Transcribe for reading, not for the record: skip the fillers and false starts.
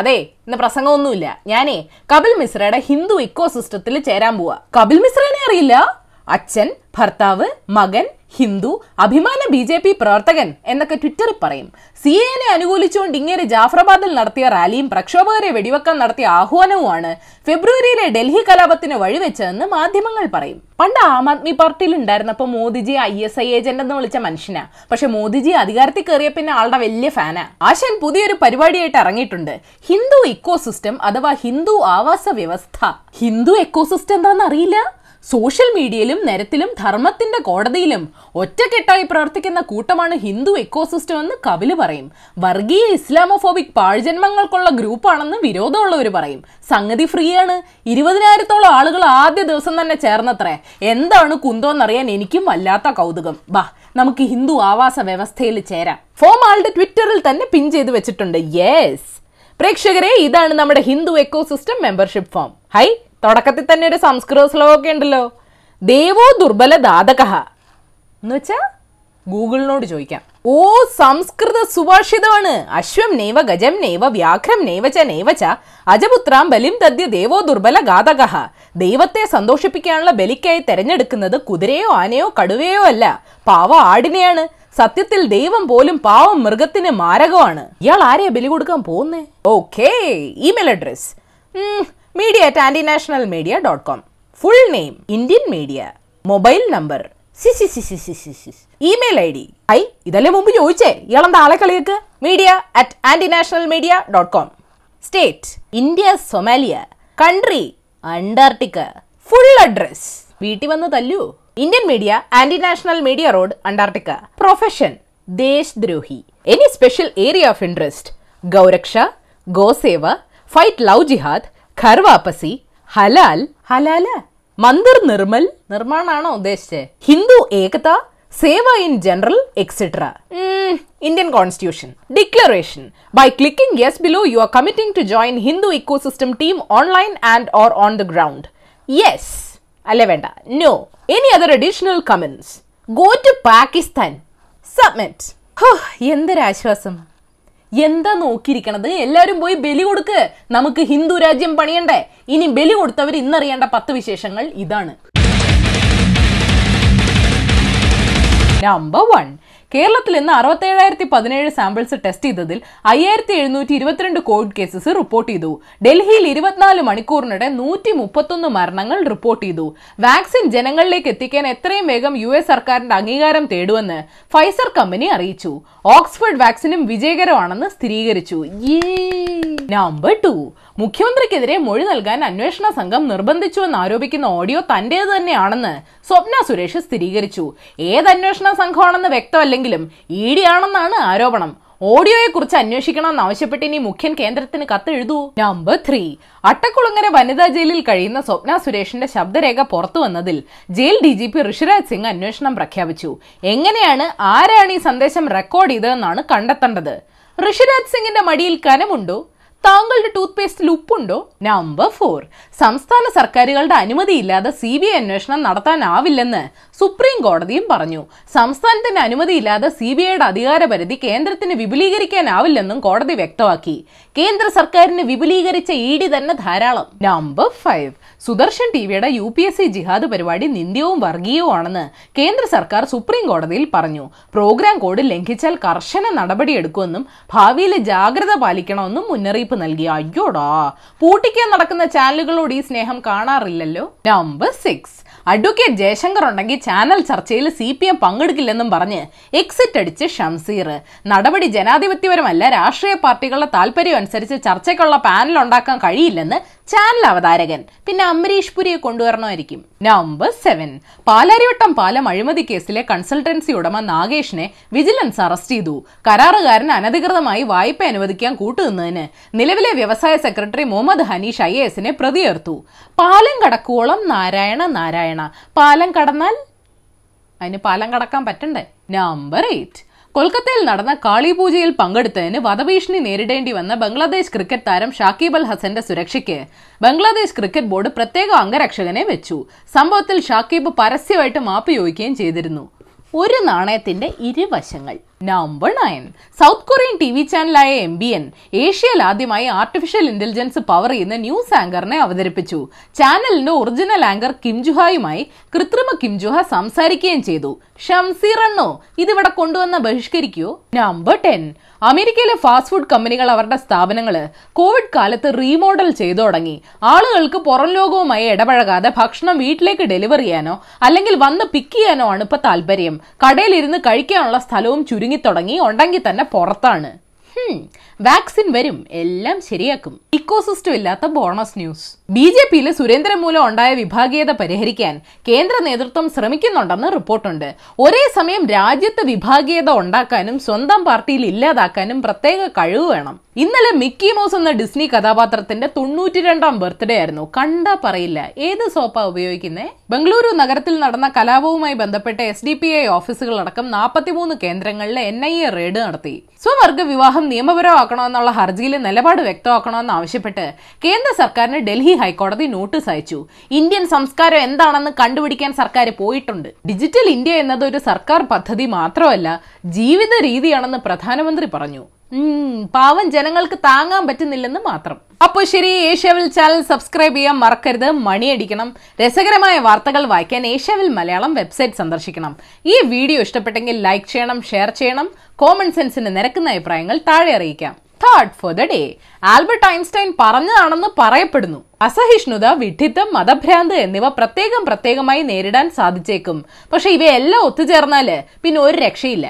അതെ, ഇന്ന് പ്രസംഗമൊന്നുമില്ല. ഞാനേ കപിൽ മിശ്രയുടെ ഹിന്ദു ഇക്കോ സിസ്റ്റത്തിൽ ചേരാൻ പോവാ. കപിൽ മിശ്രനെ അറിയില്ല? അച്ഛൻ, ഭർത്താവ്, മകൻ, ഹിന്ദു, അഭിമാന BJP പ്രവർത്തകൻ എന്നൊക്കെ ട്വിറ്ററിൽ പറയും. CAA അനുകൂലിച്ചുകൊണ്ട് ഇങ്ങനെ ജാഫ്രാബാദിൽ നടത്തിയ റാലിയും പ്രക്ഷോഭകരെ വെടിവെക്കാൻ നടത്തിയ ആഹ്വാനവുമാണ് ഫെബ്രുവരിയിലെ ഡൽഹി കലാപത്തിന് വഴിവെച്ചതെന്ന് മാധ്യമങ്ങൾ പറയും. പണ്ട് ആം ആദ്മി പാർട്ടിയിൽ ഉണ്ടായിരുന്നപ്പോൾ മോദിജി ISI ഏജന്റ് എന്ന് വിളിച്ച മനുഷ്യനാ. പക്ഷെ മോദിജി അധികാരത്തിൽ കയറിയ പിന്നെ ആളുടെ വലിയ ഫാനാ. ആശൻ പുതിയൊരു പരിപാടിയായിട്ട് ഇറങ്ങിയിട്ടുണ്ട്, ഹിന്ദു ഇക്കോ സിസ്റ്റം അഥവാ ഹിന്ദു ആവാസ വ്യവസ്ഥ. ഹിന്ദു ഇക്കോ സിസ്റ്റം എന്താണെന്ന് അറിയില്ല? സോഷ്യൽ മീഡിയയിലും നിരത്തിലും ധർമ്മത്തിന്റെ കോടതിയിലും ഒറ്റക്കെട്ടായി പ്രവർത്തിക്കുന്ന കൂട്ടമാണ് ഹിന്ദു എക്കോസിസ്റ്റം എന്ന് കപില് പറയും. വർഗീയ ഇസ്ലാമോഫോബിക് പാഴ്ജന്മങ്ങൾക്കുള്ള ഗ്രൂപ്പാണെന്ന് വിരോധമുള്ളവർ പറയും. സംഗതി ഫ്രീയാണ്. 20,000-ഓളം ആളുകൾ ആദ്യ ദിവസം തന്നെ ചേർന്നത്രേ. എന്താണ് കുന്തോന്നറിയാൻ എനിക്കും വല്ലാത്ത കൗതുകം. ബാ, നമുക്ക് ഹിന്ദു ആവാസ വ്യവസ്ഥയിൽ ചേരാം. ഫോം ആളുടെ ട്വിറ്ററിൽ തന്നെ പിൻ ചെയ്ത് വെച്ചിട്ടുണ്ട്. യെസ് പ്രേക്ഷകരെ, ഇതാണ് നമ്മുടെ Hindu ecosystem membership form. Hi, തുടക്കത്തിൽ തന്നെ ഒരു സംസ്കൃത ശ്ലോകമൊക്കെ ഉണ്ടല്ലോ, ദേവോ ദുർബല ദാതകഹ എന്ന് വെച്ചാ ഗൂഗിളിനോട് ചോദിക്കാം. ഓ, സംസ്കൃത സുഭാഷിതമാണ്. അശ്വം നൈവ ഗജം നൈവ വ്യാഘ്രം നൈവച നൈവച അജപുത്രാം ബലിം തദ്യ ദേവോ ദുർബല ഗാതകഹ. ദൈവത്തെ സന്തോഷിപ്പിക്കാനുള്ള ബലിക്കായി തെരഞ്ഞെടുക്കുന്നത് കുതിരയോ ആനയോ കടുവയോ അല്ല, പാവ ആടിനെയാണ്. സത്യത്തിൽ ദൈവം പോലും പാവം മൃഗത്തിന് മാരകമാണ്. ഇയാൾ ആരെയാ ബലി കൊടുക്കാൻ പോകുന്നേ? Okay, email address media@antinationalmedia.com. full name indian media. mobile number email id. ഐ, ഇതല്ലേ മുമ്പ് ചോദിച്ചേ, ഇയാളെന്താ ആളെ കളിയൊക്കെ? media@antinationalmedia.com. state india, somalia. country antarctica. full address. വീട്ടിൽ വന്ന് തല്ലൂ. indian media, anti-national media road, antarctica. profession ദേശദ്രോഹി. any special area of interest? ഗൗരക്ഷ, ഗോസേവ, ഫൈറ്റ് ലവ് ജിഹാദ്, ഖർ വാപ്പസി, ഹലാൽ, ഹലാല, മന്ദിർ നിർമ്മൽ, നിർമ്മാണാണോ ഉദ്ദേശിച്ചത്, ഹിന്ദു ഏകത, സേവ in general, etcetera. Indian constitution. Declaration. By clicking yes below you are committing to join Hindu ecosystem team online and or on the ground. Yes അല്ലേ, വേണ്ട, no. Any other additional comments? Go to Pakistan. Submit. എന്തൊരാശ്വാസം. എന്താ നോക്കിയിരിക്കണത്? എല്ലാവരും പോയി ബലി കൊടുക്ക്. നമുക്ക് ഹിന്ദു രാജ്യം പണിയണ്ടേ? ഇനി ബലി കൊടുത്തവർ ഇന്നറിയേണ്ട 10 വിശേഷങ്ങൾ ഇതാണ്. നമ്പർ 1. കേരളത്തിൽ ഇന്ന് 67,017 സാമ്പിൾസ് ടെസ്റ്റ് ചെയ്തതിൽ 5,722 കോവിഡ് കേസസ് റിപ്പോർട്ട് ചെയ്തു. ഡൽഹിയിൽ 24 മണിക്കൂറിനിടെ 131 മരണങ്ങൾ റിപ്പോർട്ട് ചെയ്തു. വാക്സിൻ ജനങ്ങളിലേക്ക് എത്തിക്കാൻ എത്രയും വേഗം US സർക്കാരിന്റെ അംഗീകാരം തേടുമെന്ന് ഫൈസർ കമ്പനി അറിയിച്ചു. ഓക്സ്ഫോർഡ് വാക്സിനും വിജയകരമാണെന്ന് സ്ഥിരീകരിച്ചു. നമ്പർ 2. മുഖ്യമന്ത്രിക്കെതിരെ മൊഴി നൽകാൻ അന്വേഷണ സംഘം നിർബന്ധിച്ചുവെന്ന് ആരോപിക്കുന്ന ഓഡിയോ തന്റേത് തന്നെയാണെന്ന് സ്വപ്ന സുരേഷ് സ്ഥിരീകരിച്ചു. ഏത് അന്വേഷണ സംഘമാണെന്ന് വ്യക്തമല്ലെങ്കിലും ED ആണെന്നാണ് ആരോപണം. ഓഡിയോയെ കുറിച്ച് അന്വേഷിക്കണമെന്ന് ആവശ്യപ്പെട്ട് ഇനി മുഖ്യൻ കേന്ദ്രത്തിന് കത്തെഴുതൂ. നമ്പർ 3. അട്ടക്കുളങ്ങര വനിതാ ജയിലിൽ കഴിയുന്ന സ്വപ്ന സുരേഷിന്റെ ശബ്ദരേഖ പുറത്തു വന്നതിൽ ജയിൽ DGP ഋഷിരാജ് സിംഗ് അന്വേഷണം പ്രഖ്യാപിച്ചു. എങ്ങനെയാണ്, ആരാണ് ഈ സന്ദേശം റെക്കോർഡ് ചെയ്തതെന്നാണ് കണ്ടെത്തേണ്ടത്. ഋഷിരാജ് സിംഗിന്റെ മടിയിൽ കനമുണ്ടോ? താങ്കളുടെ ടൂത്ത് പേസ്റ്റിൽ ഉപ്പുണ്ടോ? നമ്പർ 4. സംസ്ഥാന സർക്കാരുകളുടെ അനുമതിയില്ലാതെ CBI അന്വേഷണം നടത്താനാവില്ലെന്ന് സുപ്രീം കോടതിയും പറഞ്ഞു. സംസ്ഥാനത്തിന്റെ അനുമതിയില്ലാതെ CBIയുടെ അധികാരപരിധി കേന്ദ്രത്തിന് വിപുലീകരിക്കാനാവില്ലെന്നും കോടതി വ്യക്തമാക്കി. കേന്ദ്ര സർക്കാരിന് വിപുലീകരിച്ച ED തന്നെ ധാരാളം. നമ്പർ 5. സുദർശൻ TV യുടെ UPSC ജിഹാദ് പരിപാടി നിന്ദ്യവും വർഗീയവും ആണെന്ന് കേന്ദ്ര സർക്കാർ സുപ്രീം കോടതിയിൽ പറഞ്ഞു. പ്രോഗ്രാം കോഡ് ലംഘിച്ചാൽ കർശന നടപടിയെടുക്കുമെന്നും ഭാവിയിൽ ജാഗ്രത പാലിക്കണമെന്നും മുന്നറിയിപ്പ് നൽകി. അയ്യോടാ, പൂട്ടിക്കാൻ നടക്കുന്ന ചാനലുകളോട് ഈ സ്നേഹം കാണാറില്ലല്ലോ. നമ്പർ 6. അഡ്വക്കേറ്റ് ജയശങ്കർ ഉണ്ടെങ്കിൽ ചാനൽ ചർച്ചയിൽ CPM പങ്കെടുക്കില്ലെന്നും പറഞ്ഞ് എക്സിറ്റ് അടിച്ച് ഷംസീർ. നടപടി ജനാധിപത്യപരമല്ല, രാഷ്ട്രീയ പാർട്ടികളുടെ താല്പര്യം അനുസരിച്ച് ചർച്ചയ്ക്കുള്ള പാനൽ ഉണ്ടാക്കാൻ കഴിയില്ലെന്ന് ചാനൽ അവതാരകൻ. പിന്നെ അമരീഷ് പുരിയെ കൊണ്ടുവരണമായിരിക്കും. നമ്പർ 7. പാലാരിവട്ടം പാലം അഴിമതി കേസിലെ കൺസൾട്ടൻസി ഉടമ നാഗേഷിനെ വിജിലൻസ് അറസ്റ്റ് ചെയ്തു. കരാറുകാരൻ അനധികൃതമായി വായ്പ അനുവദിക്കാൻ കൂട്ടുനിന്നതിന് നിലവിലെ വ്യവസായ സെക്രട്ടറി മുഹമ്മദ് ഹനീഷ് IAS പ്രതി ചേർത്തു. പാലം കടക്കുവോളം നാരായണ നാരായണ. പാലം കടന്നാൽ അതിന് പാലം കടക്കാൻ പറ്റണ്ടേ? നമ്പർ 8. കൊൽക്കത്തയിൽ നടന്ന കാളിപൂജയിൽ പങ്കെടുത്തതിന് വധഭീഷണി നേരിടേണ്ടി വന്ന ബംഗ്ലാദേശ് ക്രിക്കറ്റ് താരം ഷാക്കിബ് അൽ ഹസന്റെ സുരക്ഷയ്ക്ക് ബംഗ്ലാദേശ് ക്രിക്കറ്റ് ബോർഡ് പ്രത്യേക അംഗരക്ഷകനെ വെച്ചു. സംഭവത്തിൽ ഷാക്കിബ് പരസ്യമായിട്ട് മാപ്പ് ചോദിക്കുകയും ചെയ്തിരുന്നു. ഒരു നാണയത്തിന്റെ ഇരുവശങ്ങൾ. Number 9, south Korean T V ചാനലായ MBN ഏഷ്യയിൽ ആദ്യമായി ആർട്ടിഫിഷ്യൽ ഇന്റലിജൻസ് പവർ ചെയ്യുന്ന ന്യൂസ് ആങ്കറിനെ അവതരിപ്പിച്ചു. ചാനലിന്റെ ഒറിജിനൽ ആങ്കർ കിം ജുഹായുമായി കൃത്രിമ കിം ജുഹ സംസാരിക്കുകയും ചെയ്തു. ഷംസീറണ്ണോ ഇതിവിടെ കൊണ്ടുവന്ന ബഹിഷ്കരിക്കോ? നമ്പർ 10, അമേരിക്കയിലെ ഫാസ്റ്റ് ഫുഡ് കമ്പനികൾ അവരുടെ സ്ഥാപനങ്ങള് കോവിഡ് കാലത്ത് റീമോഡൽ ചെയ്തു തുടങ്ങി. ആളുകൾക്ക് പുറം ലോകവുമായി ഇടപഴകാതെ ഭക്ഷണം വീട്ടിലേക്ക് ഡെലിവറി ചെയ്യാനോ അല്ലെങ്കിൽ വന്ന് പിക്ക് ചെയ്യാനോ ആണ് ഇപ്പൊ താല്പര്യം. കടയിലിരുന്ന് കഴിക്കാനുള്ള സ്ഥലവും ചുരുങ്ങി തുടങ്ങി, ഉണ്ടെങ്കിൽ തന്നെ പുറത്താണ്. വാക്സിൻ വരും, എല്ലാം ശരിയാക്കും. ഇക്കോസിസ്റ്റം ഇല്ലാത്ത ബോണസ് ന്യൂസ്. BJPയിലെ സുരേന്ദ്രൻ മൂലം ഉണ്ടായ വിഭാഗീയത പരിഹരിക്കാൻ കേന്ദ്ര നേതൃത്വം ശ്രമിക്കുന്നുണ്ടെന്ന് റിപ്പോർട്ടുണ്ട്. ഒരേ സമയം രാജ്യത്ത് വിഭാഗീയത ഉണ്ടാക്കാനും സ്വന്തം പാർട്ടിയിൽ ഇല്ലാതാക്കാനും പ്രത്യേക കഴിവ് വേണം. ഇന്നലെ മിക്കി മൗസ് എന്ന ഡിസ്നി കഥാപാത്രത്തിന്റെ 92ാം ബർത്ത്ഡേ ആയിരുന്നു. കണ്ടാ പറയില്ല ഏത് സോപ്പാ ഉപയോഗിക്കുന്നേ. ബംഗളൂരു നഗരത്തിൽ നടന്ന കലാപവുമായി ബന്ധപ്പെട്ട SDPI ഓഫീസുകളടക്കം 43 കേന്ദ്രങ്ങളിൽ NIA റെയ്ഡ് നടത്തി. സ്വവർഗ വിവാഹം നിയമപരമാക്കണമെന്നുള്ള ഹർജിയിലെ നിലപാട് വ്യക്തമാക്കണമെന്ന് ആവശ്യപ്പെട്ട് കേന്ദ്ര സർക്കാരിന് ഡൽഹി ഹൈക്കോടതി നോട്ടീസ് അയച്ചു. ഇന്ത്യൻ സംസ്കാരം എന്താണെന്ന് കണ്ടുപിടിക്കാൻ സർക്കാർ പോയിട്ടുണ്ട്. ഡിജിറ്റൽ ഇന്ത്യ എന്നത് ഒരു സർക്കാർ പദ്ധതി മാത്രമല്ല, ജീവിത രീതിയാണെന്ന് പ്രധാനമന്ത്രി പറഞ്ഞു. പാവം ജനങ്ങൾക്ക് താങ്ങാൻ പറ്റുന്നില്ലെന്ന് മാത്രം. അപ്പോൾ ശരി, ഏഷ്യാവിൽ ചാനൽ സബ്സ്ക്രൈബ് ചെയ്യാൻ മറക്കരുത്. മണിയടിക്കണം. രസകരമായ വാർത്തകൾ വായിക്കാൻ ഏഷ്യാവിൽ മലയാളം വെബ്സൈറ്റ് സന്ദർശിക്കണം. ഈ വീഡിയോ ഇഷ്ടപ്പെട്ടെങ്കിൽ ലൈക്ക് ചെയ്യണം, ഷെയർ ചെയ്യണം. കോമൺ സെൻസിന് നിരക്കുന്ന അഭിപ്രായങ്ങൾ താഴെ അറിയിക്കാം. Thought for the day: Albert Einstein പറഞ്ഞതാണെന്ന് പറയപ്പെടുന്നു, അസഹിഷ്ണുത, വിഡ്ഢിത്തം, മതഭ്രാന്ത് എന്നിവ പ്രത്യേകമായി നേരിടാൻ സാധിച്ചേക്കും. പക്ഷെ ഇവയെല്ലാം ഒത്തുചേർന്നാല് പിന്നെ ഒരു രക്ഷയില്ല.